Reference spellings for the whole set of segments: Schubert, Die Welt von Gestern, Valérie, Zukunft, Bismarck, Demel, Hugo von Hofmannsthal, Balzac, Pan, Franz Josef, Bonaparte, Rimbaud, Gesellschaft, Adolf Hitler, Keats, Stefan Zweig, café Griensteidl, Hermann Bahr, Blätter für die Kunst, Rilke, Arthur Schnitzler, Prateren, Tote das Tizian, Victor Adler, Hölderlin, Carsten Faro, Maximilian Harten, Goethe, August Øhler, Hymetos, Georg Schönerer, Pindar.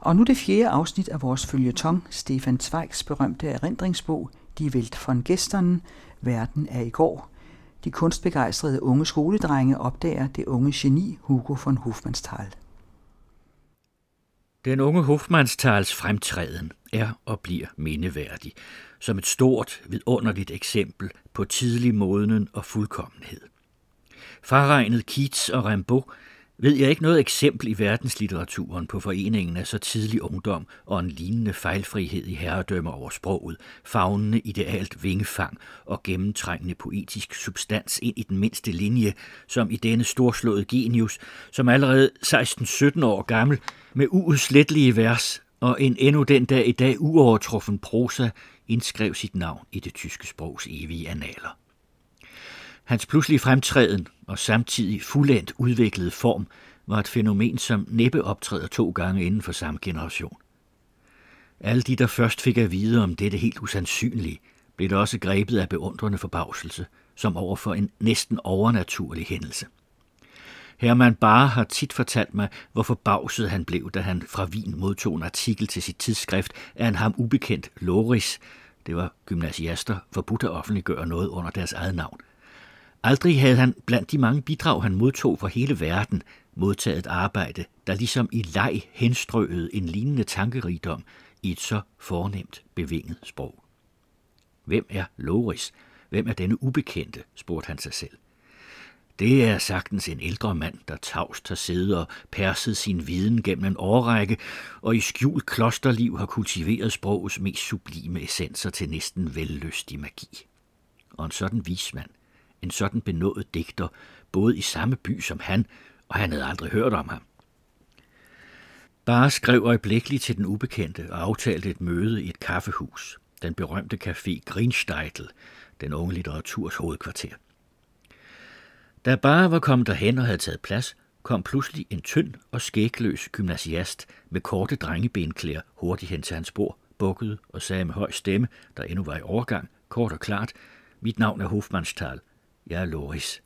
Og nu det fjerde afsnit af vores føljeton, Stefan Zweigs berømte erindringsbog, Die Welt von Gestern, Verden er i går. De kunstbegejstrede unge skoledrenge opdager det unge geni Hugo von Hofmannsthal. Den unge Hofmannsthals fremtræden er og bliver mindeværdig, som et stort, vidunderligt eksempel på tidlig moden og fuldkommenhed. Fraregnet Keats og Rimbaud ved jeg ikke noget eksempel i verdenslitteraturen på foreningen af så tidlig ungdom og en lignende fejlfrihed i herredømme over sproget, favnende idealt vingefang og gennemtrængende poetisk substans ind i den mindste linje, som i denne storslåede genius, som allerede 16-17 år gammel, med uudslettelige vers og en endnu den dag i dag uovertruffen prosa, indskrev sit navn i det tyske sprogs evige annaler. Hans pludselig fremtræden og samtidig fuldendt udviklede form var et fænomen, som næppe optræder 2 gange inden for samme generation. Alle de, der først fik at vide om dette helt usandsynlige, blev da også grebet af beundrende forbavselse, som overfor en næsten overnaturlig hændelse. Hermann Bahr har tit fortalt mig, hvor forbavset han blev, da han fra Wien modtog en artikel til sit tidsskrift af en ham ubekendt Loris. Det var gymnasiaster forbudt at offentliggøre noget under deres eget navn. Aldrig havde han blandt de mange bidrag, han modtog fra hele verden, modtaget et arbejde, der ligesom i leg henstrøede en lignende tankerigdom i et så fornemt bevinget sprog. Hvem er Loris? Hvem er denne ubekendte? Spurgte han sig selv. Det er sagtens en ældre mand, der tavst har siddet og perset sin viden gennem en årrække, og i skjult klosterliv har kultiveret sprogets mest sublime essenser til næsten vellystig magi. Og en sådan vismand, en sådan benået digter, både i samme by som han, og han havde aldrig hørt om ham. Bare skrev øjeblikkeligt til den ubekendte og aftalte et møde i et kaffehus, den berømte café Griensteidl, den unge litteraturs hovedkvarter. Da Bare var kommet derhen og havde taget plads, kom pludselig en tynd og skægløs gymnasiast med korte drengebenklæder hurtigt hen til hans bord, bukkede og sagde med høj stemme, der endnu var i overgang, kort og klart: "Mit navn er Hofmannsthal. Jeg er Loris."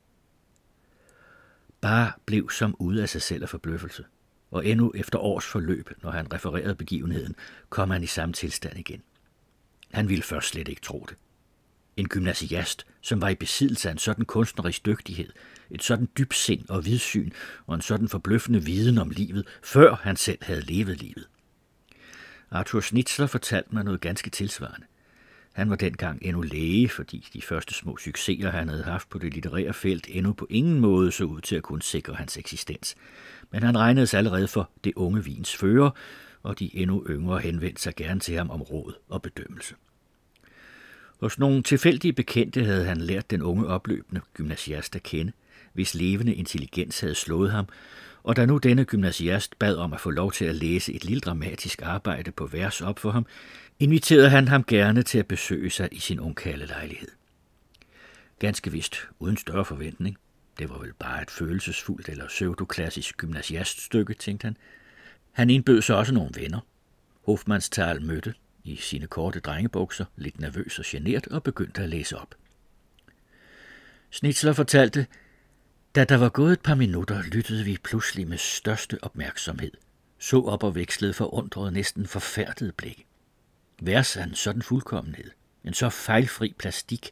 Bare blev som ude af sig selv af forbløffelse, og endnu efter års forløb, når han refererede begivenheden, kom han i samme tilstand igen. Han ville først slet ikke tro det. En gymnasiast, som var i besiddelse af en sådan kunstnerisk dygtighed, et sådan dybsind og vidsyn og en sådan forbløffende viden om livet, før han selv havde levet livet. Arthur Schnitzler fortalte mig noget ganske tilsvarende. Han var dengang endnu læge, fordi de første små succeser, han havde haft på det litterære felt, endnu på ingen måde så ud til at kunne sikre hans eksistens. Men han regnede sig allerede for det unge vins fører, og de endnu yngre henvendte sig gerne til ham om råd og bedømmelse. Hos nogle tilfældige bekendte havde han lært den unge opløbende gymnasiast at kende, hvis levende intelligens havde slået ham, og da nu denne gymnasiast bad om at få lov til at læse et lille dramatisk arbejde på vers op for ham, inviterede han ham gerne til at besøge sig i sin ungkarle lejlighed. Ganske vist, uden større forventning. Det var vel bare et følelsesfuldt eller pseudoklassisk gymnasiaststykke, tænkte han. Han indbød så også nogle venner. Hofmannsthal mødte i sine korte drengebukser, lidt nervøs og genert, og begyndte at læse op. Schnitzler fortalte: "Da der var gået et par minutter, lyttede vi pludselig med største opmærksomhed, så op og vekslede forundrede, næsten forfærdede blikke. Vers af en sådan fuldkommenhed, en så fejlfri plastik,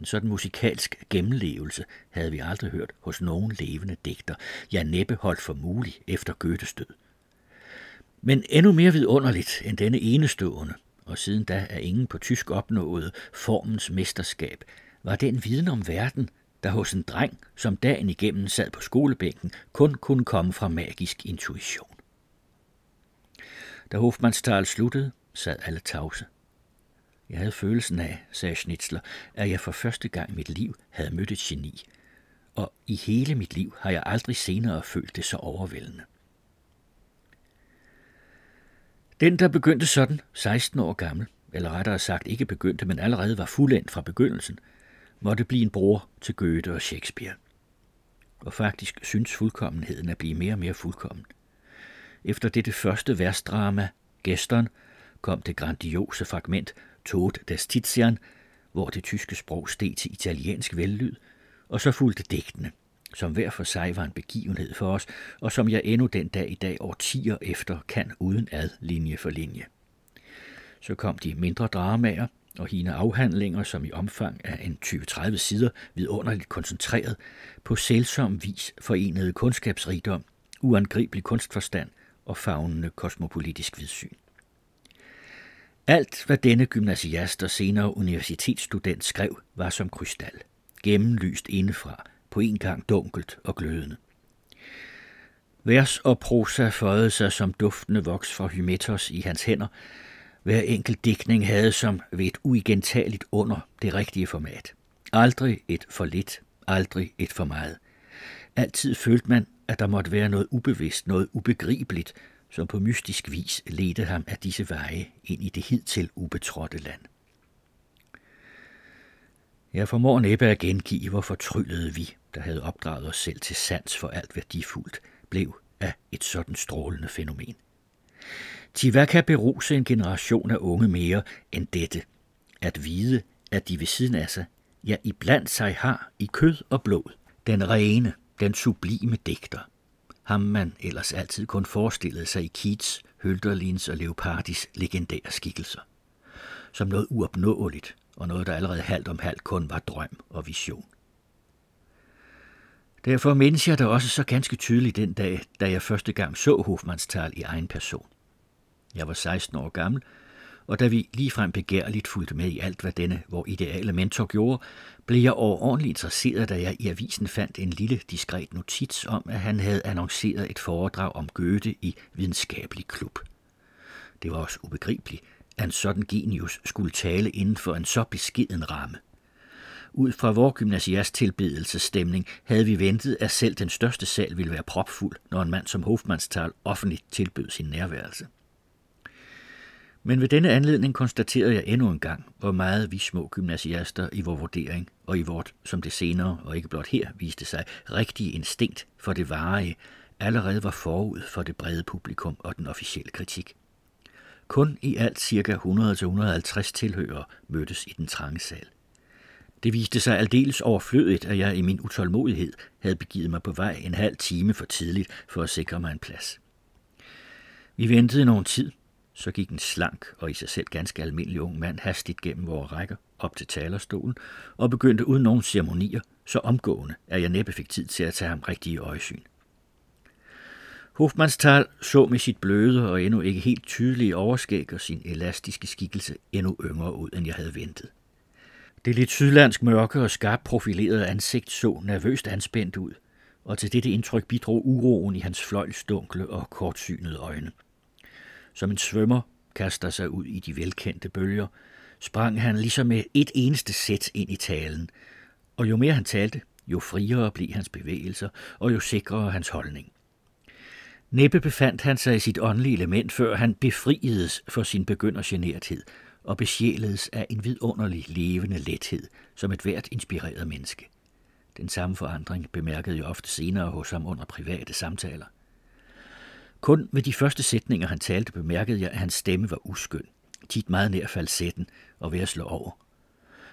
en sådan musikalsk gennemlevelse, havde vi aldrig hørt hos nogen levende digter, jeg næppe holdt for mulig efter Goethes død. Men endnu mere vidunderligt end denne enestående, og siden da er ingen på tysk opnåede formens mesterskab, var den viden om verden, der hos en dreng, som dagen igennem sad på skolebænken, kun kunne komme fra magisk intuition." Da Hofmannsthal sluttede, sad alle tavse. "Jeg havde følelsen af," sagde Schnitzler, "at jeg for første gang i mit liv havde mødt et geni, og i hele mit liv har jeg aldrig senere følt det så overvældende." Den, der begyndte sådan, 16 år gammel, eller rettere sagt ikke begyndte, men allerede var fuldendt fra begyndelsen, måtte blive en bror til Goethe og Shakespeare. Og faktisk synes fuldkommenheden at blive mere og mere fuldkommen. Efter dette første versdrama, Gestern, kom det grandiose fragment Tote das Tizian, hvor det tyske sprog steg til italiensk vellyd, og så fulgte digtene, som hver for sig var en begivenhed for os, og som jeg endnu den dag i dag årtier efter kan uden ad linje for linje. Så kom de mindre dramaer og hine afhandlinger, som i omfang af en 20-30 sider vidunderligt koncentreret, på sælsom vis forenede kundskabsrigdom, uangribelig kunstforstand og favnende kosmopolitisk vidsyn. Alt, hvad denne gymnasiast og senere universitetsstudent skrev, var som krystal, gennemlyst indefra, på en gang dunkelt og glødende. Vers og prosa føjede sig som duftende voks fra hymetos i hans hænder. Hver enkelt digtning havde som ved et uigentalligt under det rigtige format. Aldrig et for lidt, aldrig et for meget. Altid følte man, at der måtte være noget ubevidst, noget ubegribeligt, som på mystisk vis ledte ham af disse veje ind i det hidtil ubetrådte land. Jeg formår næppe at gengive, hvor fortryllede vi, der havde opdraget os selv til sans for alt værdifuldt, blev af et sådan strålende fænomen. Til hvad kan beruse en generation af unge mere end dette? At vide, at de ved siden af sig, ja iblandt sig har i kød og blod, den rene, den sublime digter. Ham man ellers altid kun forestillede sig i Keats, Hölderlins og Leopardis legendære skikkelser. Som noget uopnåeligt, og noget, der allerede halvt om halvt kun var drøm og vision. Derfor mindes jeg da også så ganske tydeligt den dag, da jeg første gang så Hofmannsthal i egen person. Jeg var 16 år gammel, og da vi ligefrem begærligt fulgte med i alt, hvad denne vor ideale mentor gjorde, blev jeg overordentligt interesseret, da jeg i avisen fandt en lille diskret notits om, at han havde annonceret et foredrag om Goethe i videnskabelig klub. Det var også ubegribeligt, at en sådan genius skulle tale inden for en så beskeden ramme. Ud fra vor gymnasiasttilbedelsesstemning havde vi ventet, at selv den største sal ville være propfuld, når en mand som Hofmannsthal offentligt tilbød sin nærværelse. Men ved denne anledning konstaterede jeg endnu en gang, hvor meget vi små gymnasiaster i vor vurdering og i vort, som det senere og ikke blot her viste sig, rigtige instinkt for det varige, allerede var forud for det brede publikum og den officielle kritik. Kun i alt ca. 100-150 tilhørere mødtes i den trange sal. Det viste sig aldeles overflødigt, at jeg i min utålmodighed havde begivet mig på vej en halv time for tidligt for at sikre mig en plads. Vi ventede nogen tid. Så gik en slank og i sig selv ganske almindelig ung mand hastigt gennem vores rækker op til talerstolen og begyndte uden nogen ceremonier, så omgående, at jeg næppe fik tid til at tage ham rigtige øjesyn. Hofmannsthal så med sit bløde og endnu ikke helt tydelige overskæg og sin elastiske skikkelse endnu yngre ud, end jeg havde ventet. Det lidt sydlandsk mørke og skarpt profilerede ansigt så nervøst anspændt ud, og til dette indtryk bidrog uroen i hans fløjlsdunkle og kortsynede øjne. Som en svømmer kaster sig ud i de velkendte bølger, sprang han ligesom med et eneste sæt ind i talen, og jo mere han talte, jo friere blev hans bevægelser, og jo sikrere hans holdning. Næppe befandt han sig i sit åndelige element, før han befriedes for sin begyndergenerthed og besjæledes af en vidunderlig levende lethed, som et hvert inspireret menneske. Den samme forandring bemærkede jeg ofte senere hos ham under private samtaler. Kun ved de første sætninger, han talte, bemærkede jeg, at hans stemme var uskøn, tit meget nær falsetten og ved at slå over.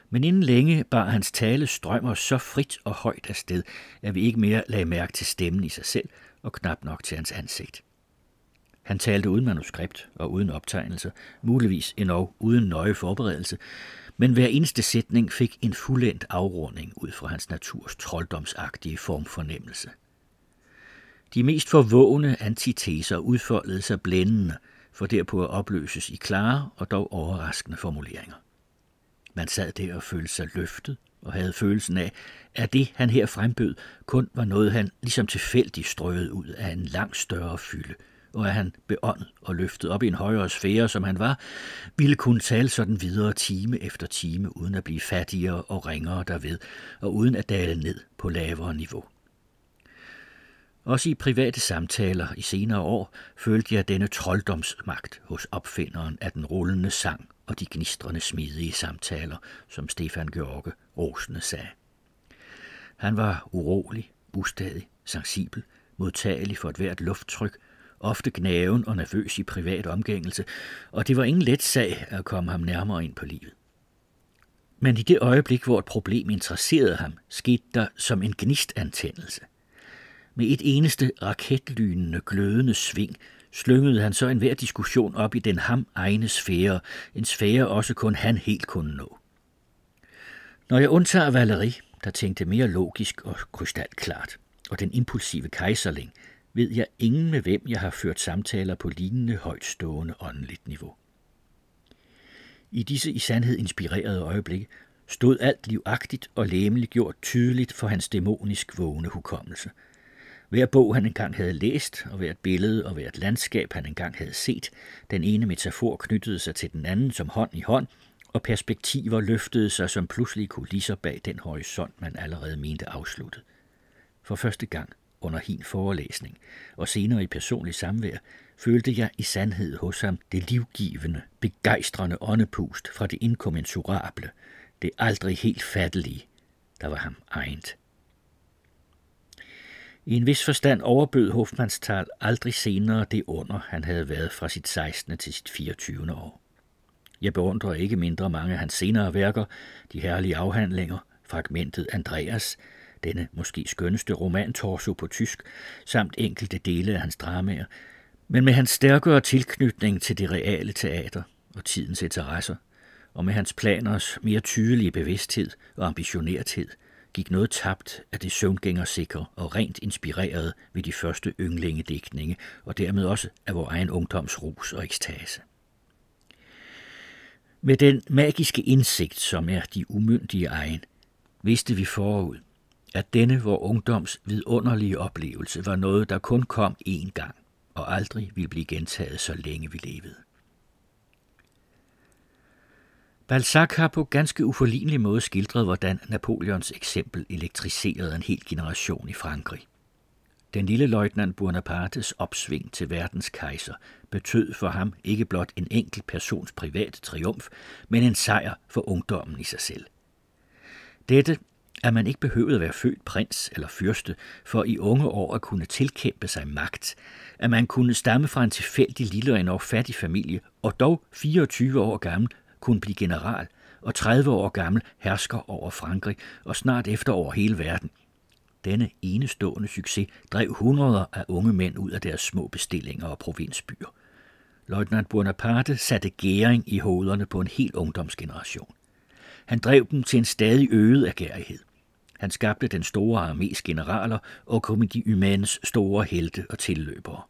Men inden længe bar hans tale strømmer så frit og højt afsted, at vi ikke mere lagde mærke til stemmen i sig selv og knap nok til hans ansigt. Han talte uden manuskript og uden optegnelser, muligvis endog uden nøje forberedelse, men hver eneste sætning fik en fuldendt afrunding ud fra hans naturs trolddomsagtige formfornemmelse. De mest forvågne antiteser udfoldede sig blændende, for derpå at opløses i klare og dog overraskende formuleringer. Man sad der og følte sig løftet, og havde følelsen af, at det, han her frembød, kun var noget, han ligesom tilfældigt strøede ud af en langt større fylde, og at han beåndet og løftet op i en højere sfære, som han var, ville kunne tale sådan videre time efter time, uden at blive fattigere og ringere derved, og uden at dale ned på lavere niveau. Også i private samtaler i senere år følte jeg denne trolddomsmagt hos opfinderen af den rullende sang og de gnistrende smidige samtaler, som Stefan George rosende sagde. Han var urolig, ustadig, sensibel, modtagelig for et hvert lufttryk, ofte gnaven og nervøs i privat omgængelse, og det var ingen let sag at komme ham nærmere ind på livet. Men i det øjeblik, hvor et problem interesserede ham, skete der som en gnistantændelse. Med et eneste raketlynende, glødende sving slyngede han så enhver diskussion op i den ham egne sfære, en sfære også kun han helt kunne nå. Når jeg undtager Valérie, der tænkte mere logisk og krystalklart, og den impulsive kejserling, ved jeg ingen med hvem jeg har ført samtaler på lignende højtstående åndeligt niveau. I disse i sandhed inspirerede øjeblikke stod alt livagtigt og læmeligt gjort tydeligt for hans dæmonisk vågne hukommelse. Hver bog, han engang havde læst, og hvert billede og hvert landskab, han engang havde set, den ene metafor knyttede sig til den anden som hånd i hånd, og perspektiver løftede sig som pludselige kulisser bag den horisont, man allerede mente afsluttet. For første gang under hin forelæsning, og senere i personlig samvær, følte jeg i sandhed hos ham det livgivende, begejstrende åndepust fra det inkommensurable, det aldrig helt fattelige, der var ham egent. I en vis forstand overbød Hofmannsthal aldrig senere det under, han havde været fra sit 16. til sit 24. år. Jeg beundrer ikke mindre mange af hans senere værker, de herlige afhandlinger, fragmentet Andreas, denne måske skønneste romantorso på tysk, samt enkelte dele af hans dramaer, men med hans stærkere tilknytning til det reale teater og tidens interesser, og med hans planers mere tydelige bevidsthed og ambitionerthed, gik noget tabt af det søvngængersikre og rent inspireret ved de første yndlingedigtninge, og dermed også af vores egen ungdoms rus og ekstase. Med den magiske indsigt, som er de umyndige egen, vidste vi forud, at denne vor ungdoms vidunderlige oplevelse var noget, der kun kom én gang, og aldrig ville blive gentaget, så længe vi levede. Balzac har på ganske uforlignelig måde skildret, hvordan Napoleons eksempel elektriserede en hel generation i Frankrig. Den lille løjtnant Bonapartes opsving til verdens kejser betød for ham ikke blot en enkelt persons private triumf, men en sejr for ungdommen i sig selv. Dette, at man ikke behøvede at være født prins eller fyrste, for i unge år at kunne tilkæmpe sig magt, at man kunne stamme fra en tilfældig lille og endnu fattig familie, og dog 24 år gammel, kunne blive general og 30 år gammel hersker over Frankrig og snart efter over hele verden. Denne enestående succes drev hundreder af unge mænd ud af deres små bestillinger og provinsbyer. Løjtnant Bonaparte satte gæring i hovederne på en hel ungdomsgeneration. Han drev dem til en stadig øget agerighed. Han skabte den store armés generaler og comédie humaines store helte og tilløbere.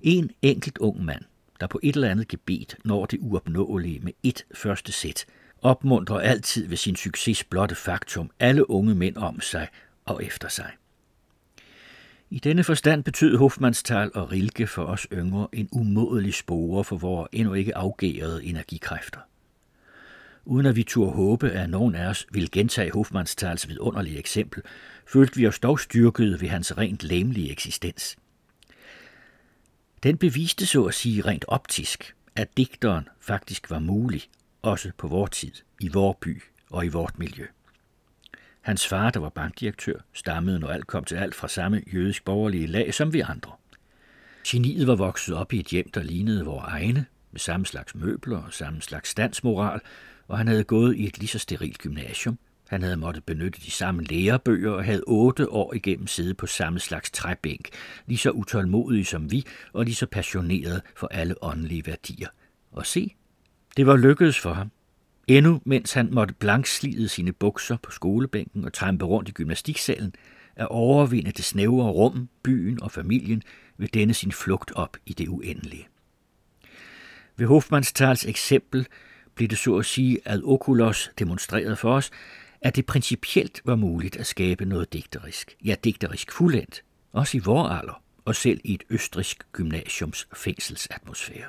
En enkelt ung mand, der på et eller andet gebet når det uopnåelige med et første sæt, opmuntrer altid ved sin succes blotte faktum alle unge mænd om sig og efter sig. I denne forstand betød Hofmannsthal og Rilke for os yngre en umådelig spore for vores endnu ikke afgærede energikræfter. Uden at vi turde håbe, at nogen af os ville gentage Hofmannsthals vidunderlige eksempel, følte vi os dog styrket ved hans rent læmelige eksistens. Den beviste så at sige rent optisk, at digteren faktisk var mulig, også på vor tid, i vor by og i vort miljø. Hans far, der var bankdirektør, stammede, når alt kom til alt, fra samme jødisk borgerlige lag som vi andre. Geniet var vokset op i et hjem, der lignede vores egne, med samme slags møbler og samme slags standsmoral, og han havde gået i et lige så sterilt gymnasium. Han havde måttet benytte de samme lærebøger og havde 8 år igennem siddet på samme slags træbænk, lige så utålmodige som vi og lige så passioneret for alle åndelige værdier. Og se, det var lykkedes for ham. Endnu mens han måtte blankslide sine bukser på skolebænken og trampe rundt i gymnastiksalen, at overvinde det snævre rum, byen og familien ved denne sin flugt op i det uendelige. Ved Hofmannsthals eksempel blev det så at sige ad oculos demonstreret for os, at det principielt var muligt at skabe noget digterisk, ja digterisk fuldendt, også i vor alder og selv i et østrigsk gymnasiums fængselsatmosfære.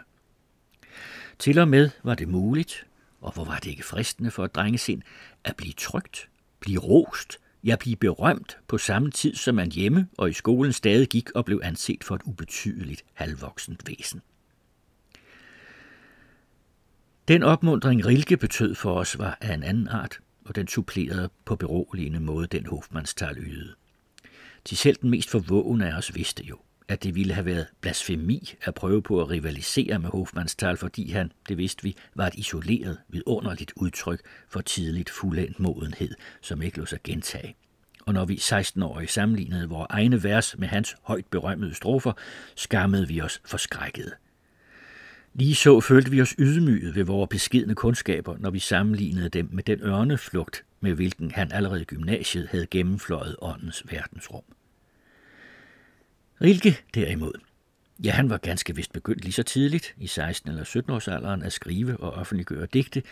Til og med var det muligt, og hvor var det ikke fristende for et drengesind, at blive trygt, blive rost, ja blive berømt på samme tid, som man hjemme og i skolen stadig gik og blev anset for et ubetydeligt halvvoksent væsen. Den opmuntring Rilke betød for os var af en anden art, og den supplerede på beroligende måde den Hofmannsthal ydede. De selv den mest forvågne af os vidste jo, at det ville have været blasfemi at prøve på at rivalisere med Hofmannsthal, fordi han, det vidste vi, var et isoleret, vidunderligt udtryk for tidligt fuldendt modenhed, som ikke lod sig gentage. og når vi 16-årige sammenlignede vores egne vers med hans højt berømmede strofer, skammede vi os forskrækkede. Lige så følte vi os ydmyget ved vores beskedne kundskaber, når vi sammenlignede dem med den ørneflugt, med hvilken han allerede i gymnasiet havde gennemfløjet åndens verdensrum. Rilke derimod. Ja, han var ganske vist begyndt lige så tidligt, i 16- eller 17-årsalderen, at skrive og offentliggøre digte,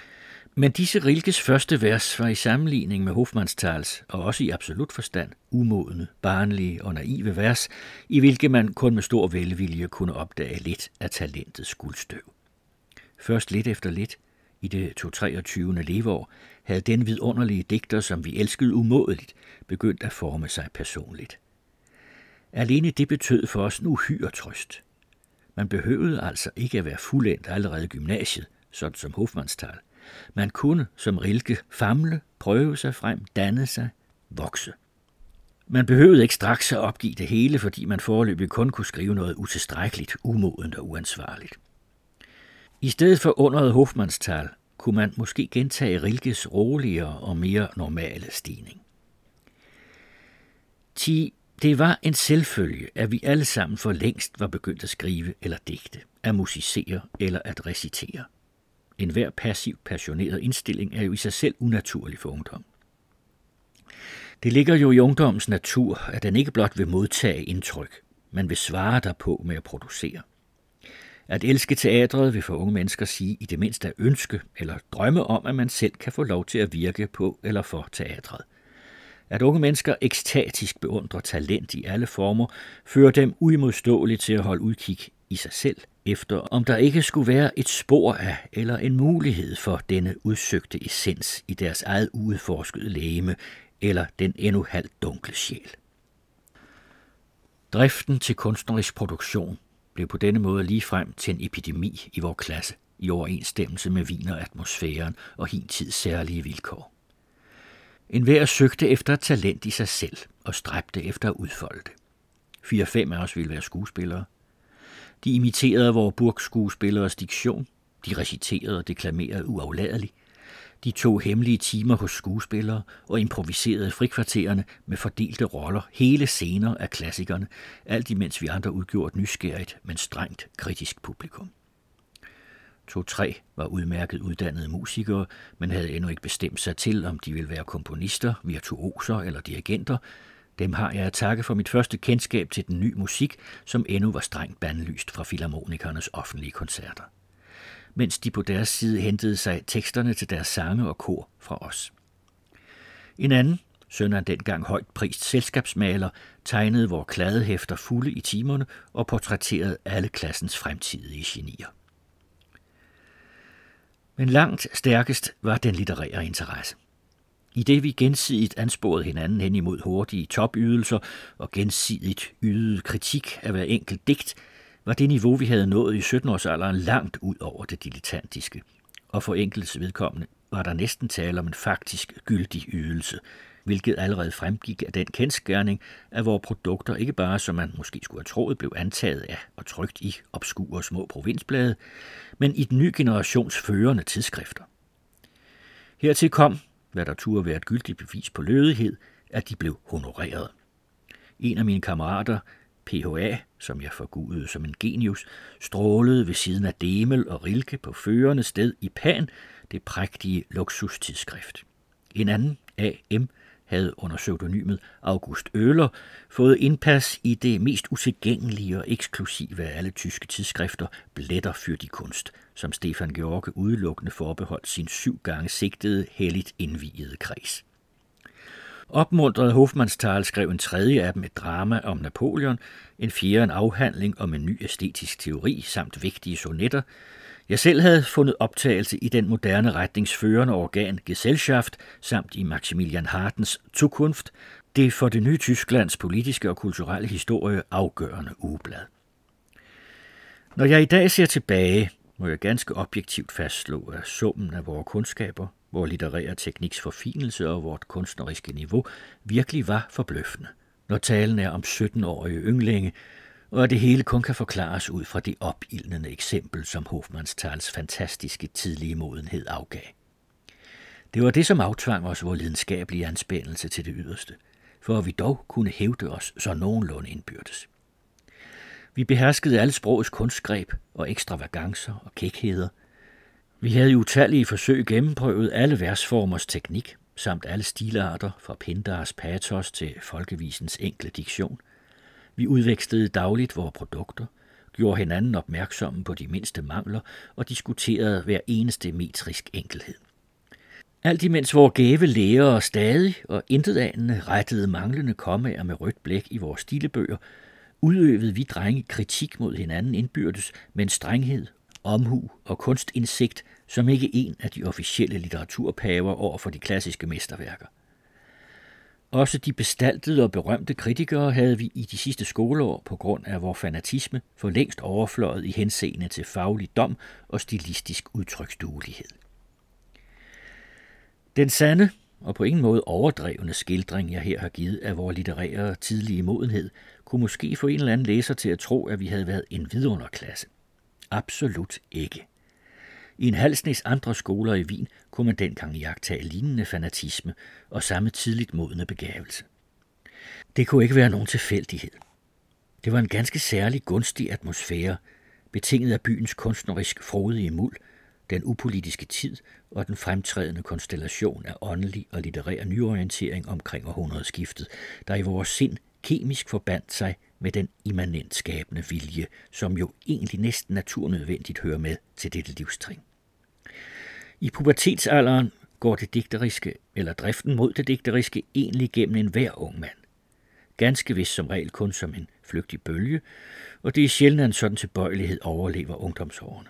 men disse Rilkes første vers var i sammenligning med Hofmannsthals, og også i absolut forstand, umodne, barnlige og naive vers, i hvilke man kun med stor velvilje kunne opdage lidt af talentets guldstøv. Først lidt efter lidt, i det 23. leveår, havde den vidunderlige digter, som vi elskede umådeligt, begyndt at forme sig personligt. Alene det betød for os en uhyre trøst. Man behøvede altså ikke at være fuldendt allerede i gymnasiet, sådan som Hofmannsthal. Man kunne, som Rilke, famle, prøve sig frem, danne sig, vokse. Man behøvede ikke straks at opgive det hele, fordi man foreløbig kun kunne skrive noget utilstrækkeligt, umodent og uansvarligt. I stedet for undrede Hofmannsthal kunne man måske gentage Rilkes roligere og mere normale stigning. Det var en selvfølge, at vi alle sammen for længst var begyndt at skrive eller digte, at musicere eller at recitere. En hver passiv, passioneret indstilling er jo i sig selv unaturlig for ungdom. Det ligger jo i ungdommens natur, at den ikke blot vil modtage indtryk, men vil svare derpå med at producere. At elske teatret vil for unge mennesker sige i det mindste at ønske eller drømme om, at man selv kan få lov til at virke på eller for teatret. At unge mennesker ekstatisk beundrer talent i alle former, fører dem uimodståeligt til at holde udkig i sig selv, efter om der ikke skulle være et spor af eller en mulighed for denne udsøgte essens i deres eget uudforskede legeme eller den endnu halvt dunkle sjæl. Driften til kunstnerisk produktion blev på denne måde ligefrem til en epidemi i vores klasse, i overensstemmelse med Wieneratmosfæren og hin tids særlige vilkår. En hver søgte efter talent i sig selv og stræbte efter at udfolde det. 4-5 af os ville være skuespillere. De imiterede vores burgskuespilleres diktion. De reciterede og deklamerede uafladeligt. De tog hemmelige timer hos skuespillere og improviserede frikvartererne med fordelte roller, hele scener af klassikerne, alt imens vi andre udgjorde et nysgerrigt, men strengt kritisk publikum. 2-3 var udmærket uddannede musikere, men havde endnu ikke bestemt sig til, om de ville være komponister, virtuoser eller dirigenter. Dem har jeg at takke for mit første kendskab til den nye musik, som endnu var strengt bandlyst fra filharmonikernes offentlige koncerter. Mens de på deres side hentede sig teksterne til deres sange og kor fra os. En anden, søn af en dengang højt prist selskabsmaler, tegnede vores kladehæfter fulde i timerne og portrætterede alle klassens fremtidige genier. Men langt stærkest var den litterære interesse. I det vi gensidigt ansporede hinanden hen imod hurtige topydelser og gensidigt ydede kritik af hver enkelt digt, var det niveau, vi havde nået i 17-årsalderen langt ud over det dilettantiske. Og for enkeltes vedkommende var der næsten tale om en faktisk gyldig ydelse, hvilket allerede fremgik af den kendsgerning, at vores produkter ikke bare, som man måske skulle have troet, blev antaget af og trykt i obskure små provinsblade, men i den nye generations førende tidsskrifter. Hertil kom, hvad der turde være et gyldigt bevis på lødighed, at de blev honoreret. En af mine kammerater, PHA, som jeg forgudede som en genius, strålede ved siden af Demel og Rilke på førende sted i Pan, det prægtige luksustidsskrift. En anden, A.M., havde under pseudonymet August Øhler fået indpas i det mest utilgængelige og eksklusive af alle tyske tidsskrifter, Blätter für die Kunst, som Stefan George udelukkende forbeholdt sin 7 gange sigtede, helligt indviede kreds. Opmuntret Hofmannsthal skrev en 3. af dem et drama om Napoleon, en 4. en afhandling om en ny æstetisk teori samt vigtige sonetter. Jeg selv havde fundet optagelse i den moderne retningsførende organ Gesellschaft samt i Maximilian Hartens Zukunft, det for det nye Tysklands politiske og kulturelle historie afgørende ugeblad. Når jeg i dag ser tilbage, må jeg ganske objektivt fastslå, at summen af vores kundskaber, vores litterære tekniks forfinelse og vores kunstneriske niveau virkelig var forbløffende, når talen er om 17-årige ynglinge, og at det hele kun kan forklares ud fra det opildnende eksempel, som Hofmannsthals fantastiske tidlige modenhed afgav. Det var det, som aftvang os vores lidenskabelige anspændelse til det yderste, for at vi dog kunne hævde os så nogenlunde indbyrdes. Vi beherskede alle sprogets kunstgreb og ekstravagancer og kækheder. Vi havde i utallige forsøg gennemprøvet alle versformers teknik, samt alle stilarter fra Pindars patos til folkevisens enkle diktion. Vi udvekslede dagligt vores produkter, gjorde hinanden opmærksomme på de mindste mangler og diskuterede hver eneste metrisk enkelhed. Alt imens vores gæve lærere stadig og intetanende rettede manglende kommaer med rødt blæk i vores stilebøger, udøvede vi drenge kritik mod hinanden indbyrdes med en strenghed, omhu og kunstindsigt, som ikke en af de officielle litteraturpaver over for de klassiske mesterværker. Også de bestaltede og berømte kritikere havde vi i de sidste skoleår på grund af vores fanatisme for længst overfløjet i henseende til faglig dom og stilistisk udtryksduelighed. Den sande og på ingen måde overdrevne skildring, jeg her har givet af vores litterære tidlige modenhed, kunne måske få en eller anden læser til at tro, at vi havde været en vidunderklasse. Absolut ikke. I en halvsnes andre skoler i Wien kunne man dengang iagttage lignende fanatisme og samme tidligt modne begavelse. Det kunne ikke være nogen tilfældighed. Det var en ganske særlig gunstig atmosfære, betinget af byens kunstnerisk frodige muld, den upolitiske tid og den fremtrædende konstellation af åndelig og litterær nyorientering omkring århundredeskiftet, der i vores sind kemisk forbandt sig med den immanent skabende vilje, som jo egentlig næsten naturnødvendigt hører med til dette livstrin. I pubertetsalderen går det digteriske, eller driften mod det digteriske, egentlig gennem enhver ung mand. Ganske vist som regel kun som en flygtig bølge, og det er sjældent, at en sådan tilbøjelighed overlever ungdomsårene.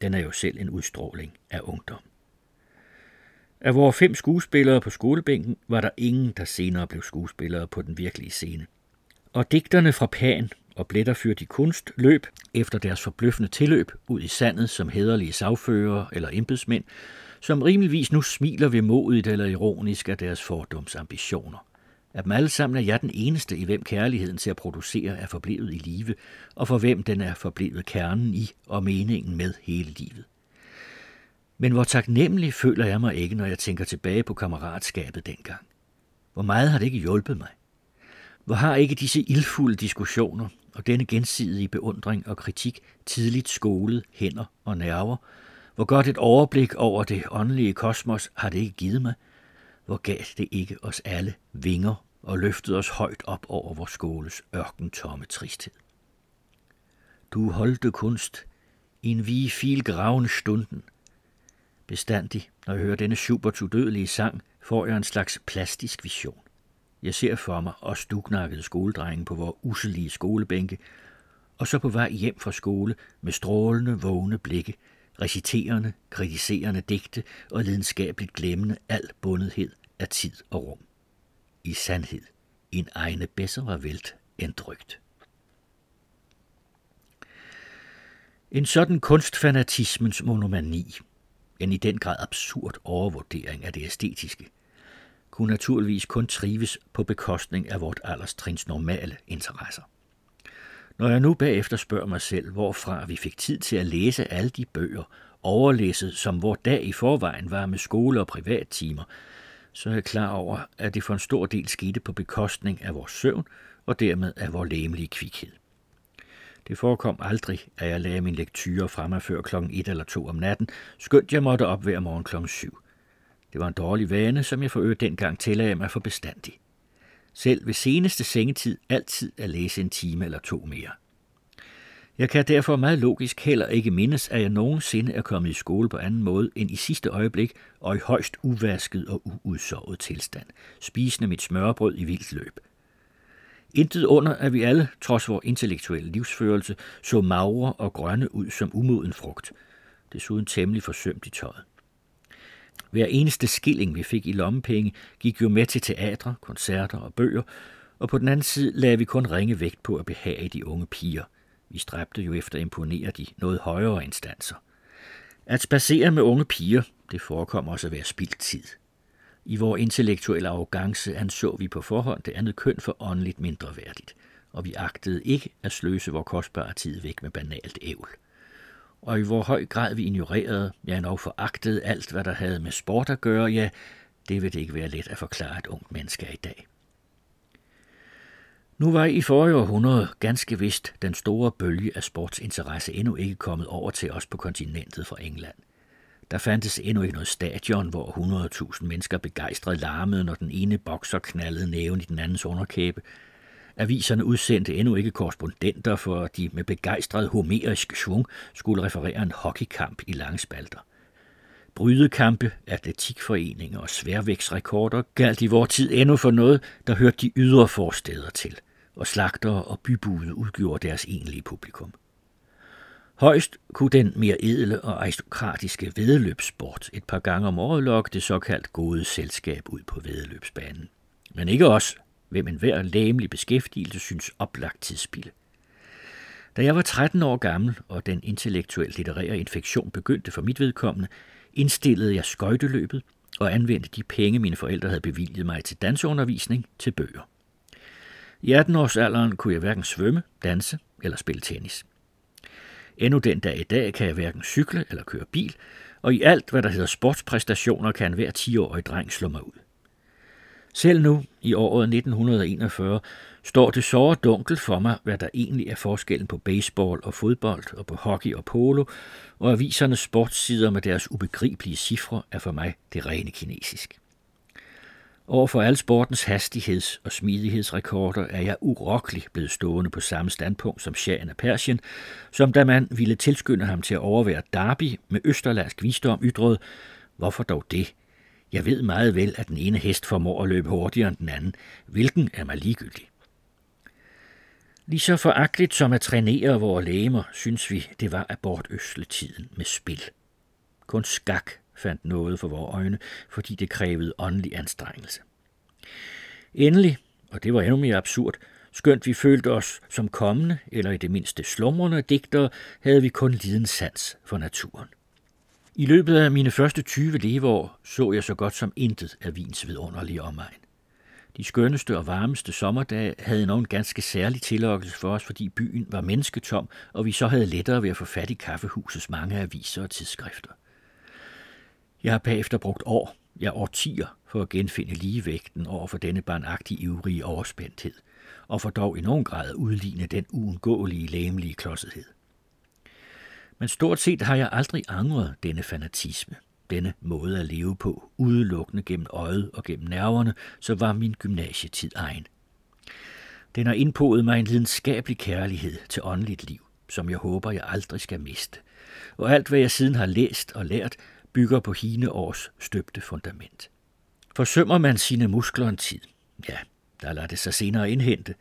Den er jo selv en udstråling af ungdom. Af vores 5 skuespillere på skolebænken var der ingen, der senere blev skuespillere på den virkelige scene. Og digterne fra Pan og Blætter for de Kunst løb efter deres forbløffende tilløb ud i sandet som hæderlige sagfører eller embedsmænd, som rimeligvis nu smiler vemodigt eller ironisk af deres fordomsambitioner. Af dem alle sammen er jeg den eneste, i hvem kærligheden til at producere er forblevet i live, og for hvem den er forblevet kernen i og meningen med hele livet. Men hvor taknemmelig føler jeg mig ikke, når jeg tænker tilbage på kammeratskabet dengang. Hvor meget har det ikke hjulpet mig? Hvor har ikke disse ildfulde diskussioner og denne gensidige beundring og kritik tidligt skolet hænder og nerver? Hvor godt et overblik over det åndelige kosmos har det ikke givet mig? Hvor gav det ikke os alle vinger og løftede os højt op over vores skoles ørkentomme tristhed? Du holdte kunst in wie viel grauen Stunden. Bestandig, når jeg hører denne Schuberts udødelige sang, får jeg en slags plastisk vision. Jeg ser for mig os dugnakkede skoledrenge på vores usselige skolebænke, og så på vej hjem fra skole med strålende, vågne blikke, reciterende, kritiserende digte og lidenskabeligt glemmende al bundethed af tid og rum. I sandhed, en egne bessere Welt entrückt. En sådan kunstfanatismens monomani, en i den grad absurd overvurdering af det æstetiske, kunne naturligvis kun trives på bekostning af vort alderstrins normale interesser. Når jeg nu bagefter spørger mig selv, hvorfra vi fik tid til at læse alle de bøger, overlæsset som vor dag i forvejen var med skole- og privattimer, så er jeg klar over, at det for en stor del skete på bekostning af vores søvn og dermed af vores legemlige kvikhed. Det forekom aldrig, at jeg lagde min lektyre fremme før klokken 1 eller 2 om natten, skønt jeg måtte op hver morgen klokken 7. Det var en dårlig vane, som jeg for øvrigt dengang tillagde mig for bestandig. Selv ved seneste sengetid altid at læse en time eller 2 mere. Jeg kan derfor meget logisk heller ikke mindes, at jeg nogensinde er kommet i skole på anden måde end i sidste øjeblik og i højst uvasket og uudsovet tilstand, spisende mit smørbrød i vildt løb. Intet under, at vi alle, trods vores intellektuelle livsførelse, så magre og grønne ud som umoden frugt, desuden temmelig forsømt i tøjet. Hver eneste skilling, vi fik i lommepenge, gik jo med til teatre, koncerter og bøger, og på den anden side lagde vi kun ringe vægt på at behage de unge piger. Vi stræbte jo efter at imponere de noget højere instanser. At spacere med unge piger, det forekom også at være spildt tid. I vores intellektuelle arrogance anså vi på forhånd det andet køn for åndeligt mindreværdigt, og vi agtede ikke at sløse vores kostbare tid væk med banalt ævl. Og i hvor høj grad vi ignorerede, ja endog foragtede alt, hvad der havde med sport at gøre, ja, det vil det ikke være let at forklare et ungt menneske i dag. Nu var i forrige århundrede ganske vist den store bølge af sportsinteresse endnu ikke kommet over til os på kontinentet fra England. Der fandtes endnu ikke noget stadion, hvor 100.000 mennesker begejstrede larmede, når den ene bokser knaldede næven i den andens underkæbe. Aviserne udsendte endnu ikke korrespondenter, for de med begejstret homerisk svung skulle referere en hockeykamp i lange spalter. Brydekampe, atletikforeninger og sværvægtsrekorder galt i vor tid endnu for noget, der hørte de ydre forsteder til, og slagtere og bybude udgjorde deres egentlige publikum. Højst kunne den mere edle og aristokratiske væddeløbssport et par gange om året lokke det såkaldt gode selskab ud på væddeløbsbanen. Men ikke os, hvem enhver læmelig beskæftigelse synes oplagt tidsspilde. Da jeg var 13 år gammel, og den intellektuelt litterære infektion begyndte for mit vedkommende, indstillede jeg skøjteløbet og anvendte de penge, mine forældre havde bevilget mig til danseundervisning, til bøger. I 18-årsalderen kunne jeg hverken svømme, danse eller spille tennis. Endnu den dag i dag kan jeg hverken cykle eller køre bil, og i alt, hvad der hedder sportspræstationer, kan hver 10-årig dreng slå mig ud. Selv nu, i året 1941, står det såre dunkelt for mig, hvad der egentlig er forskellen på baseball og fodbold og på hockey og polo, og avisernes sportssider med deres ubegribelige cifre er for mig det rene kinesisk. Overfor al sportens hastigheds- og smidighedsrekorder er jeg urokkelig blevet stående på samme standpunkt som shahen af Persien, som da man ville tilskynde ham til at overvære derby med østerlandsk visdom ytrede, hvorfor dog det? Jeg ved meget vel, at den ene hest formår at løbe hurtigere end den anden, hvilken er mig ligegyldig. Lige så foragteligt som at trænere vore legemer, synes vi, det var at bortøsle tiden med spil. Kun skak fandt noget for vore øjne, fordi det krævede åndelig anstrengelse. Endelig, og det var endnu mere absurd, skønt vi følte os som kommende, eller i det mindste slumrende digtere, havde vi kun liden sans for naturen. I løbet af mine første 20 leveår så jeg så godt som intet af Wiens vidunderlige omegn. De skønneste og varmeste sommerdage havde nogen ganske særlig tillokkelse for os, fordi byen var mennesketom, og vi så havde lettere ved at få fat i kaffehusets mange aviser og tidsskrifter. Jeg har bagefter brugt år, ja årtier, for at genfinde ligevægten over for denne barnagtige ivrige overspændthed, og for dog i nogen grad udligne den uundgåelige læmelige klodsethed. Men stort set har jeg aldrig angret denne fanatisme, denne måde at leve på, udelukkende gennem øjet og gennem nerverne, så var min gymnasietid egen. Den har indpodet mig en lidenskabelig kærlighed til åndeligt liv, som jeg håber, jeg aldrig skal miste. Og alt, hvad jeg siden har læst og lært, bygger på hine års støbte fundament. Forsømmer man sine muskler en tid, ja, der lader det sig senere indhente,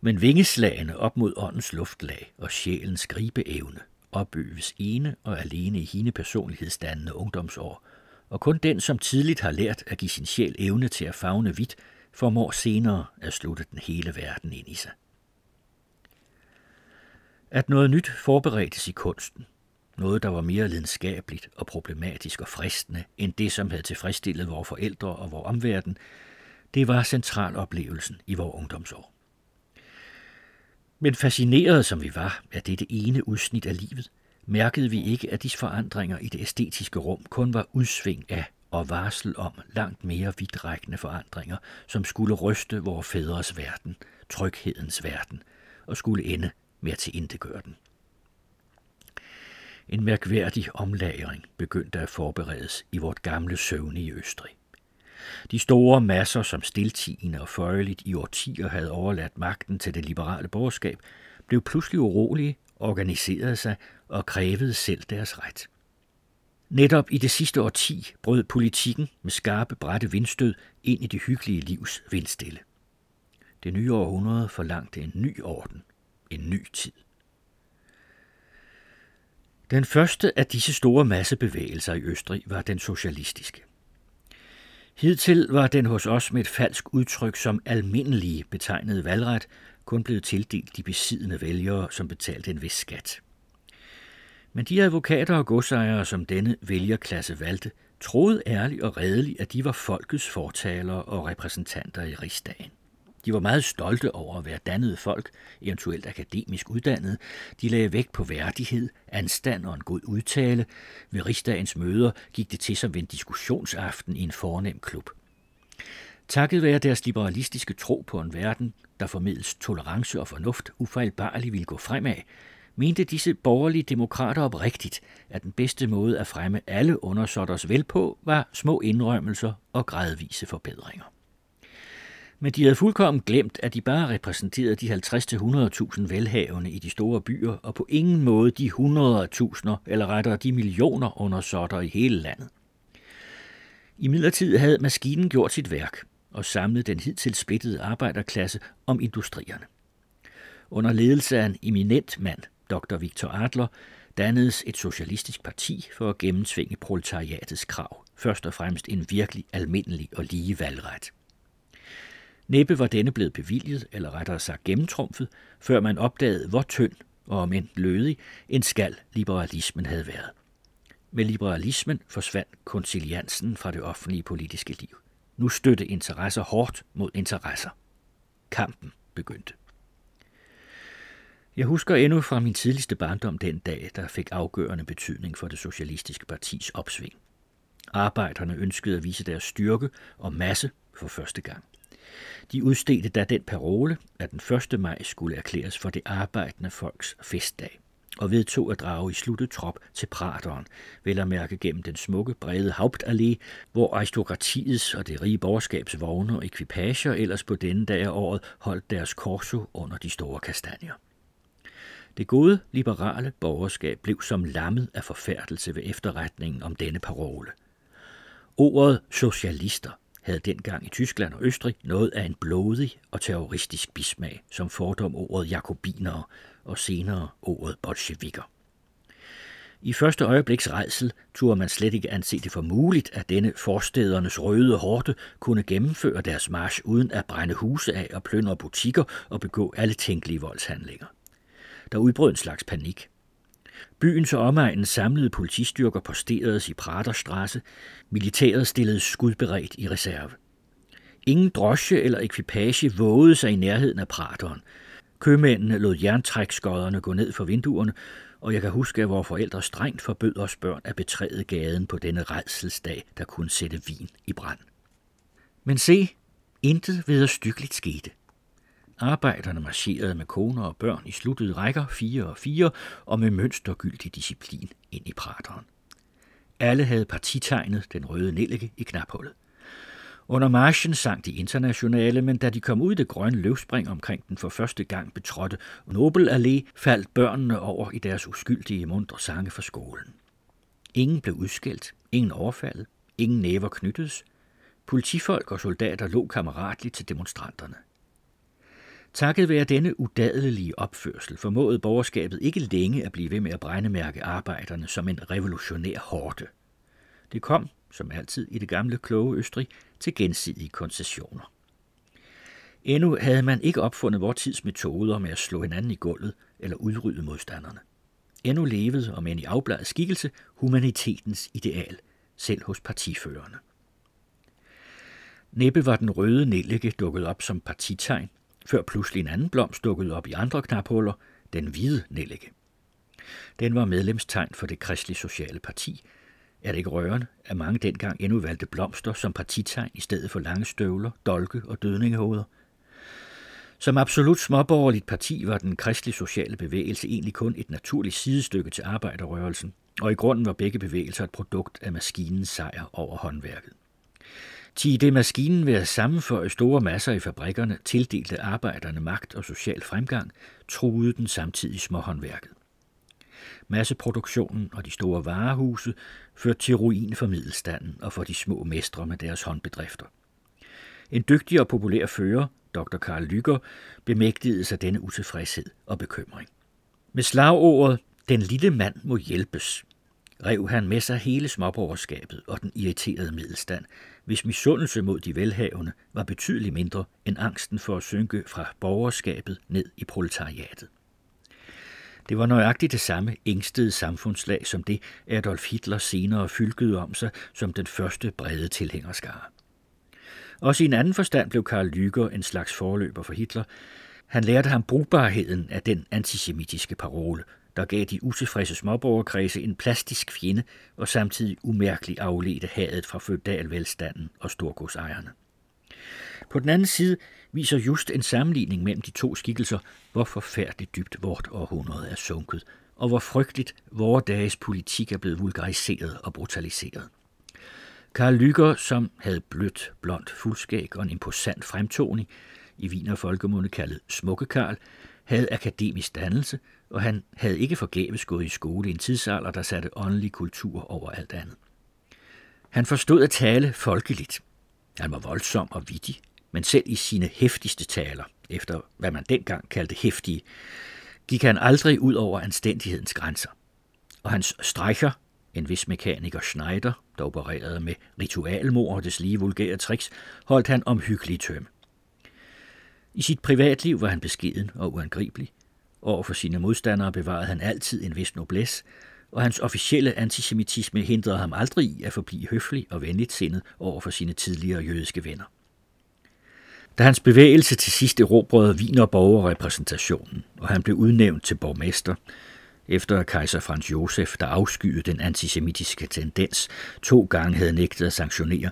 men vingeslagene op mod åndens luftlag og sjælens gribeevne opøves ene og alene i hine personlighedsdannende ungdomsår, og kun den, som tidligt har lært at give sin sjæl evne til at favne vidt, formår senere at slutte den hele verden ind i sig. At noget nyt forberedtes i kunsten, noget der var mere lidenskabeligt og problematisk og fristende end det, som havde tilfredsstillet vore forældre og vor omverden, det var centraloplevelsen i vore ungdomsår. Men fascinerede som vi var af dette ene udsnit af livet, mærkede vi ikke, at disse forandringer i det æstetiske rum kun var udsving af og varsel om langt mere vidtrækkende forandringer, som skulle ryste vores fædres verden, tryghedens verden, og skulle ende med at tilintetgøre den. En mærkværdig omlagring begyndte at forberedes i vort gamle søvnige Østrig. De store masser, som stiltigende og føjeligt i årtier havde overladt magten til det liberale borgerskab, blev pludselig urolige, organiserede sig og krævede selv deres ret. Netop i det sidste årti brød politikken med skarpe, bratte vindstød ind i det hyggelige livs vindstille. Det nye århundrede forlangte en ny orden, en ny tid. Den første af disse store massebevægelser i Østrig var den socialistiske. Hidtil var den hos os med et falsk udtryk som almindelige betegnede valgret kun blevet tildelt de besiddende vælgere, som betalte en vis skat. Men de advokater og godsejere, som denne vælgerklasse valgte, troede ærligt og redeligt, at de var folkets fortalere og repræsentanter i rigsdagen. De var meget stolte over at være dannede folk, eventuelt akademisk uddannede. De lagde vægt på værdighed, anstand og en god udtale. Ved rigsdagens møder gik det til som ved en diskussionsaften i en fornem klub. Takket være deres liberalistiske tro på en verden, der formidles tolerance og fornuft, ufejlbarligt vil gå fremad, mente disse borgerlige demokrater oprigtigt, at den bedste måde at fremme alle undersåtters vel på, var små indrømmelser og gradvise forbedringer. Men de havde fuldkommen glemt, at de bare repræsenterede de 50.000 til 100.000 velhavende i de store byer, og på ingen måde de 100.000 eller rettere de millioner undersåtter i hele landet. Imidlertid havde maskinen gjort sit værk og samlet den hidtil splittede arbejderklasse om industrierne. Under ledelse af en eminent mand, Dr. Victor Adler, dannedes et socialistisk parti for at gennemtvinge proletariatets krav, først og fremmest en virkelig almindelig og lige valgret. Næppe var denne blevet bevilget, eller rettere sagt gennemtrumfet, før man opdagede, hvor tynd og om end lødig en skal liberalismen havde været. Med liberalismen forsvandt konciliansen fra det offentlige politiske liv. Nu stødte interesser hårdt mod interesser. Kampen begyndte. Jeg husker endnu fra min tidligste barndom den dag, der fik afgørende betydning for det socialistiske partis opsving. Arbejderne ønskede at vise deres styrke og masse for første gang. De udstedte da den parole, at den 1. maj skulle erklæres for det arbejdende folks festdag, og vedtog at drage i sluttet trop til Prateren, vel at mærke gennem den smukke, brede Hauptallee, hvor aristokratiets og det rige borgerskabs vogne og ekvipager ellers på denne dag af året holdt deres korso under de store kastanjer. Det gode, liberale borgerskab blev som lammet af forfærdelse ved efterretningen om denne parole. Ordet socialister havde dengang i Tyskland og Østrig noget af en blodig og terroristisk bismag, som fordom ordet jakobinere og senere ordet bolsjevikker. I første øjebliks rædsel turde man slet ikke anse det for muligt, at denne forstædernes røde horde kunne gennemføre deres march uden at brænde huse af og plyndre butikker og begå alle tænkelige voldshandlinger. Der udbrød en slags panik. Byens og omegnens samlede politistyrker posteredes i Praterstrasse, militæret stillede skudberedt i reserve. Ingen drosje eller ekvipage vågede sig i nærheden af Prateren. Købmændene lod jerntrækskodderne gå ned for vinduerne, og jeg kan huske, at vores forældre strengt forbød os børn at betræde gaden på denne rædselsdag, der kunne sætte Wien i brand. Men se, intet vederstyggeligt skete. Arbejderne marcherede med koner og børn i sluttede rækker 4 og 4 og med mønstergyldig disciplin ind i Prateren. Alle havde partitegnet den røde nellike i knaphullet. Under marchen sang de internationale, men da de kom ud i det grønne løvspring omkring den for første gang betrådte Nobel Allé, faldt børnene over i deres uskyldige muntre sange fra skolen. Ingen blev udskældt, ingen overfaldet, ingen næver knyttedes. Politifolk og soldater lå kammeratligt til demonstranterne. Takket være denne udadelige opførsel formåede borgerskabet ikke længe at blive ved med at brændemærke arbejderne som en revolutionær horde. Det kom, som altid i det gamle kloge Østrig, til gensidige koncessioner. Endnu havde man ikke opfundet vor tids metoder med at slå hinanden i gulvet eller udrydde modstanderne. Endnu levede, om end i afbladet skikkelse, humanitetens ideal, selv hos partiførerne. Næppe var den røde nellike dukket op som partitegn, før pludselig en anden blomst dukkede op i andre knaphuller, den hvide nellike. Den var medlemstegn for det kristelige sociale parti. Er det ikke rørende, at mange dengang endnu valgte blomster som partitegn i stedet for lange støvler, dolke og dødningehoveder? Som absolut småborgerligt parti var den kristelige sociale bevægelse egentlig kun et naturligt sidestykke til arbejderrørelsen, og i grunden var begge bevægelser et produkt af maskinens sejr over håndværket. Til det maskinen ved at sammenføre store masser i fabrikkerne, tildelte arbejderne magt og social fremgang, truede den samtidig småhåndværket. Masseproduktionen og de store varehuse førte til ruin for middelstanden og for de små mestre med deres håndbedrifter. En dygtig og populær fører, Dr. Karl Lueger, bemægtigede sig denne utilfredshed og bekymring. Med slagordet, den lille mand må hjælpes, rev han med sig hele småborgerskabet og den irriterede middelstand, hvis misundelse mod de velhavende var betydeligt mindre end angsten for at synke fra borgerskabet ned i proletariatet. Det var nøjagtigt det samme ængstede samfundslag som det, Adolf Hitler senere fylkede om sig som den første brede tilhængerskare. Også i en anden forstand blev Karl Lueger en slags forløber for Hitler. Han lærte ham brugbarheden af den antisemitiske parole, der gav de utilfredse småborgerkredse en plastisk fjende og samtidig umærkeligt afledte hadet fra feudalvelstanden og storgodsejerne. På den anden side viser just en sammenligning mellem de to skikkelser, hvor forfærdeligt dybt vort århundrede er sunket, og hvor frygteligt vore dages politik er blevet vulgariseret og brutaliseret. Karl Lueger, som havde blødt, blondt fuldskæg og en imposant fremtoning, i Wiener folkemunde kaldet Smukke Karl, havde akademisk dannelse, og han havde ikke forgæves gået i skole i en tidsalder, der satte åndelig kultur over alt andet. Han forstod at tale folkeligt. Han var voldsom og vittig, men selv i sine heftigste taler, efter hvad man dengang kaldte heftige, gik han aldrig ud over anstændighedens grænser. Og hans strejker, en vis mekaniker Schneider, der opererede med ritualmord og deslige vulgære tricks, holdt han omhyggeligt tømme. I sit privatliv var han beskeden og uangribelig. Overfor sine modstandere bevarede han altid en vis noblesse, og hans officielle antisemitisme hindrede ham aldrig i at forblive høflig og venligt sindet overfor sine tidligere jødiske venner. Da hans bevægelse til sidst erobrede Wien og borgerrepræsentationen, og han blev udnævnt til borgmester, efter kejser Franz Josef, der afskyede den antisemitiske tendens, 2 gange havde nægtet at sanktionere,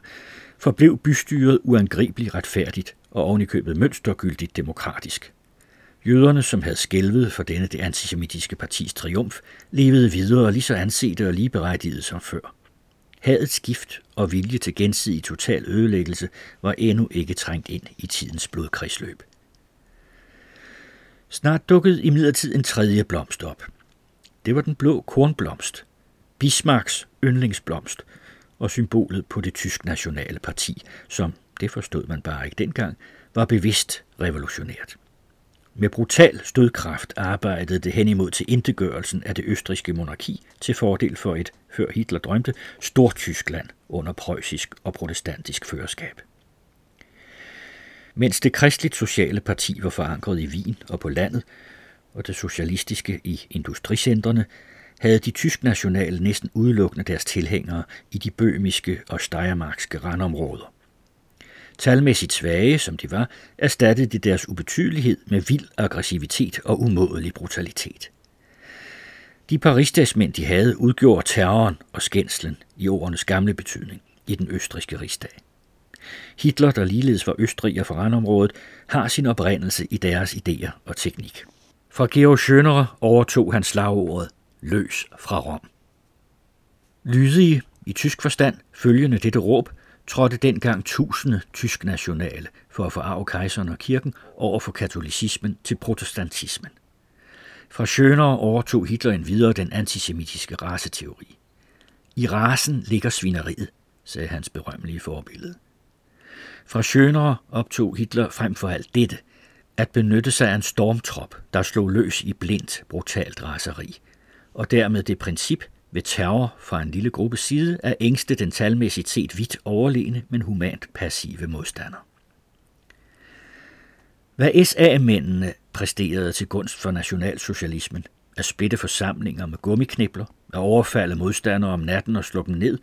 forblev bystyret uangribeligt retfærdigt og ovenikøbet mønstergyldigt demokratisk. Jøderne, som havde skælvet for denne det antisemitiske partis triumf, levede videre lige så ansete og ligeberettiget som før. Hadets gift og vilje til gensidig total ødelæggelse var endnu ikke trængt ind i tidens blodkredsløb. Snart dukkede imidlertid en tredje blomst op. Det var den blå kornblomst, Bismarcks yndlingsblomst og symbolet på det tysk nationale parti, som, det forstod man bare ikke dengang, var bevidst revolutionært. Med brutal stødkraft arbejdede det hen imod til indegørelsen af det østrigske monarki til fordel for et, før Hitler drømte, Stortyskland under preussisk og protestantisk førerskab. Mens det kristeligt sociale parti var forankret i Wien og på landet, og det socialistiske i industricentrene, havde de tysk-nationale næsten udelukkende deres tilhængere i de bøhmiske og steiermarkske randområder. Talmæssigt svage, som de var, erstattede de deres ubetydelighed med vild aggressivitet og umådelig brutalitet. De paristagsmænd, de havde, udgjorde terroren og skændslen i ordenes gamle betydning i den østrigske rigsdag. Hitler, der ligeledes var østriger fra randområdet, har sin oprindelse i deres idéer og teknik. Fra Georg Schönerer overtog han slagordet løs fra Rom. Lydige, i tysk forstand, følgende dette råb, trådte dengang tusinde tysk nationale for at forarve kejseren og kirken over for katolicismen til protestantismen. Fra Schönerer overtog Hitler endvidere den antisemitiske raceteori. I racen ligger svineriet, sagde hans berømmelige forbillede. Fra Schönerer optog Hitler frem for alt dette, at benytte sig af en stormtrop, der slog løs i blindt, brutalt raseri, og dermed det princip ved terror fra en lille gruppe side at ængste den talmæssigt set vidt overlegne, men humant passive modstander. Hvad SA-mændene præsterede til gunst for nationalsocialismen, at splitte forsamlinger med gummiknipler, at overfalde modstandere om natten og slå dem ned,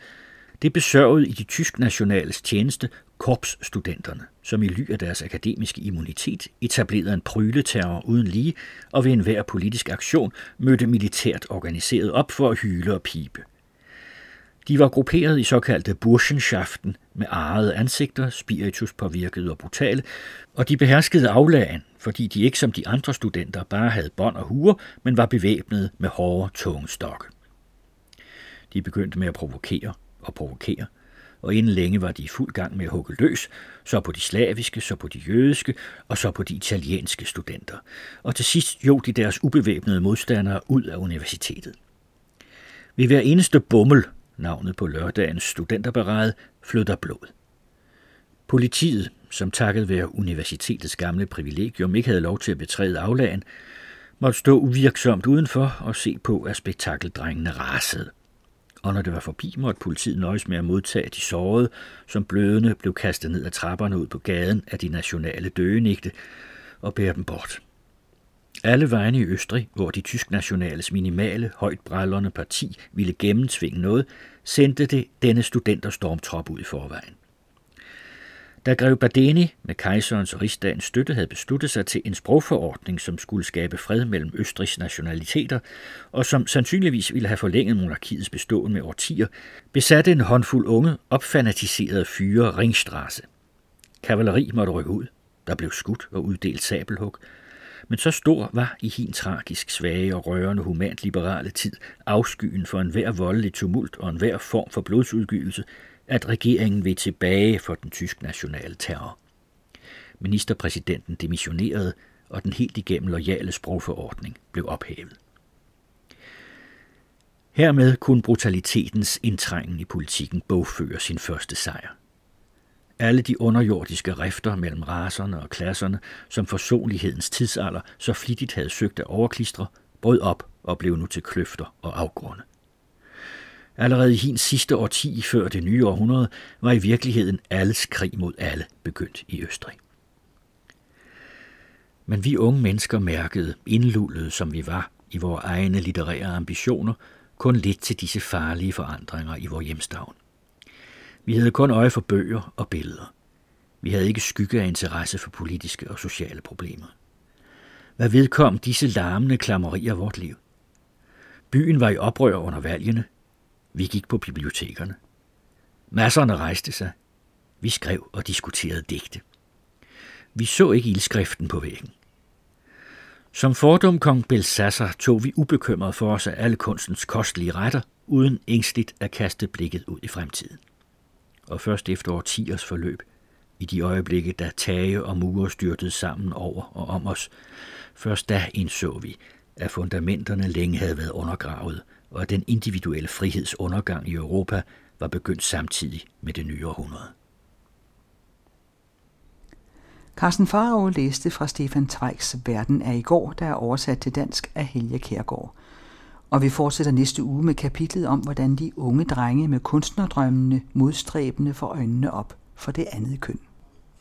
det besørgede i de tysk-nationales tjeneste korpsstudenterne, som i ly af deres akademiske immunitet etablerede en pryleterror uden lige og ved enhver politisk aktion mødte militært organiseret op for at hyle og pibe. De var grupperet i såkaldte burschenschaften med arrede ansigter, spirituspåvirkede og brutale, og de beherskede aflagen, fordi de ikke som de andre studenter bare havde bånd og huer, men var bevæbnede med hårde, tunge stokke. De begyndte med at provokere, og inden længe var de i fuld gang med at hugge løs, så på de slaviske, så på de jødiske og så på de italienske studenter. Og til sidst jog de deres ubevæbnede modstandere ud af universitetet. Ved hver eneste bommel, navnet på lørdagens studenterparade, flød der blod. Politiet, som takket være universitetets gamle privilegium ikke havde lov til at betræde aflagen, måtte stå uvirksomt udenfor og se på, at spektakeldrengene rasede. Og når det var forbi, måtte politiet nøjes med at modtage de sårede, som blødende blev kastet ned ad trapperne ud på gaden af de nationale døgenægte og bære dem bort. Alle vejene i Østrig, hvor de tysk-nationales minimale, højtbrællerne parti ville gennemtvinge noget, sendte det denne studenterstormtrop ud i forvejen. Da grev Badeni med kejserens og rigsdagens støtte havde besluttet sig til en sprogforordning, som skulle skabe fred mellem Østrigs nationaliteter, og som sandsynligvis ville have forlænget monarkiets beståen med årtier, besatte en håndfuld unge, opfanatiserede fyre Ringstrasse. Kavaleri måtte rykke ud. Der blev skudt og uddelt sabelhug. Men så stor var i hin tragisk svage og rørende humant liberale tid afskyen for enhver voldelig tumult og enhver form for blodsudgydelse, at regeringen ville tilbage for den tyske nationale terror. Ministerpræsidenten demissionerede, og den helt igennem loyale sprogforordning blev ophævet. Hermed kunne brutalitetens indtrængen i politikken bogføre sin første sejr. Alle de underjordiske rifter mellem racerne og klasserne, som forsonlighedens tidsalder så flittigt havde søgt at overklistre, brød op og blev nu til kløfter og afgrunde. Allerede i hins sidste årti før det nye århundrede var i virkeligheden alles krig mod alle begyndt i Østrig. Men vi unge mennesker mærkede, indlullede som vi var i vores egne litterære ambitioner, kun lidt til disse farlige forandringer i vores hjemstavn. Vi havde kun øje for bøger og billeder. Vi havde ikke skygge af interesse for politiske og sociale problemer. Hvad vedkom disse larmende klammerier vort liv? Byen var i oprør under valgene. Vi gik på bibliotekerne. Masserne rejste sig. Vi skrev og diskuterede digte. Vi så ikke ildskriften på væggen. Som fordum kong Belsasser tog vi ubekymret for os af alle kunstens kostelige retter, uden ængstligt at kaste blikket ud i fremtiden. Og først efter årtiers forløb, i de øjeblikke, da tage og mure styrtede sammen over og om os, først da indså vi, at fundamenterne længe havde været undergravet, og at den individuelle frihedsundergang i Europa var begyndt samtidig med det nye århundrede. Carsten Faro læste fra Stefan Zweigs Verden er i går, der er oversat til dansk af Helge Kjærgaard. Og vi fortsætter næste uge med kapitlet om, hvordan de unge drenge med kunstnerdrømmene modstræbende får øjnene op for det andet køn.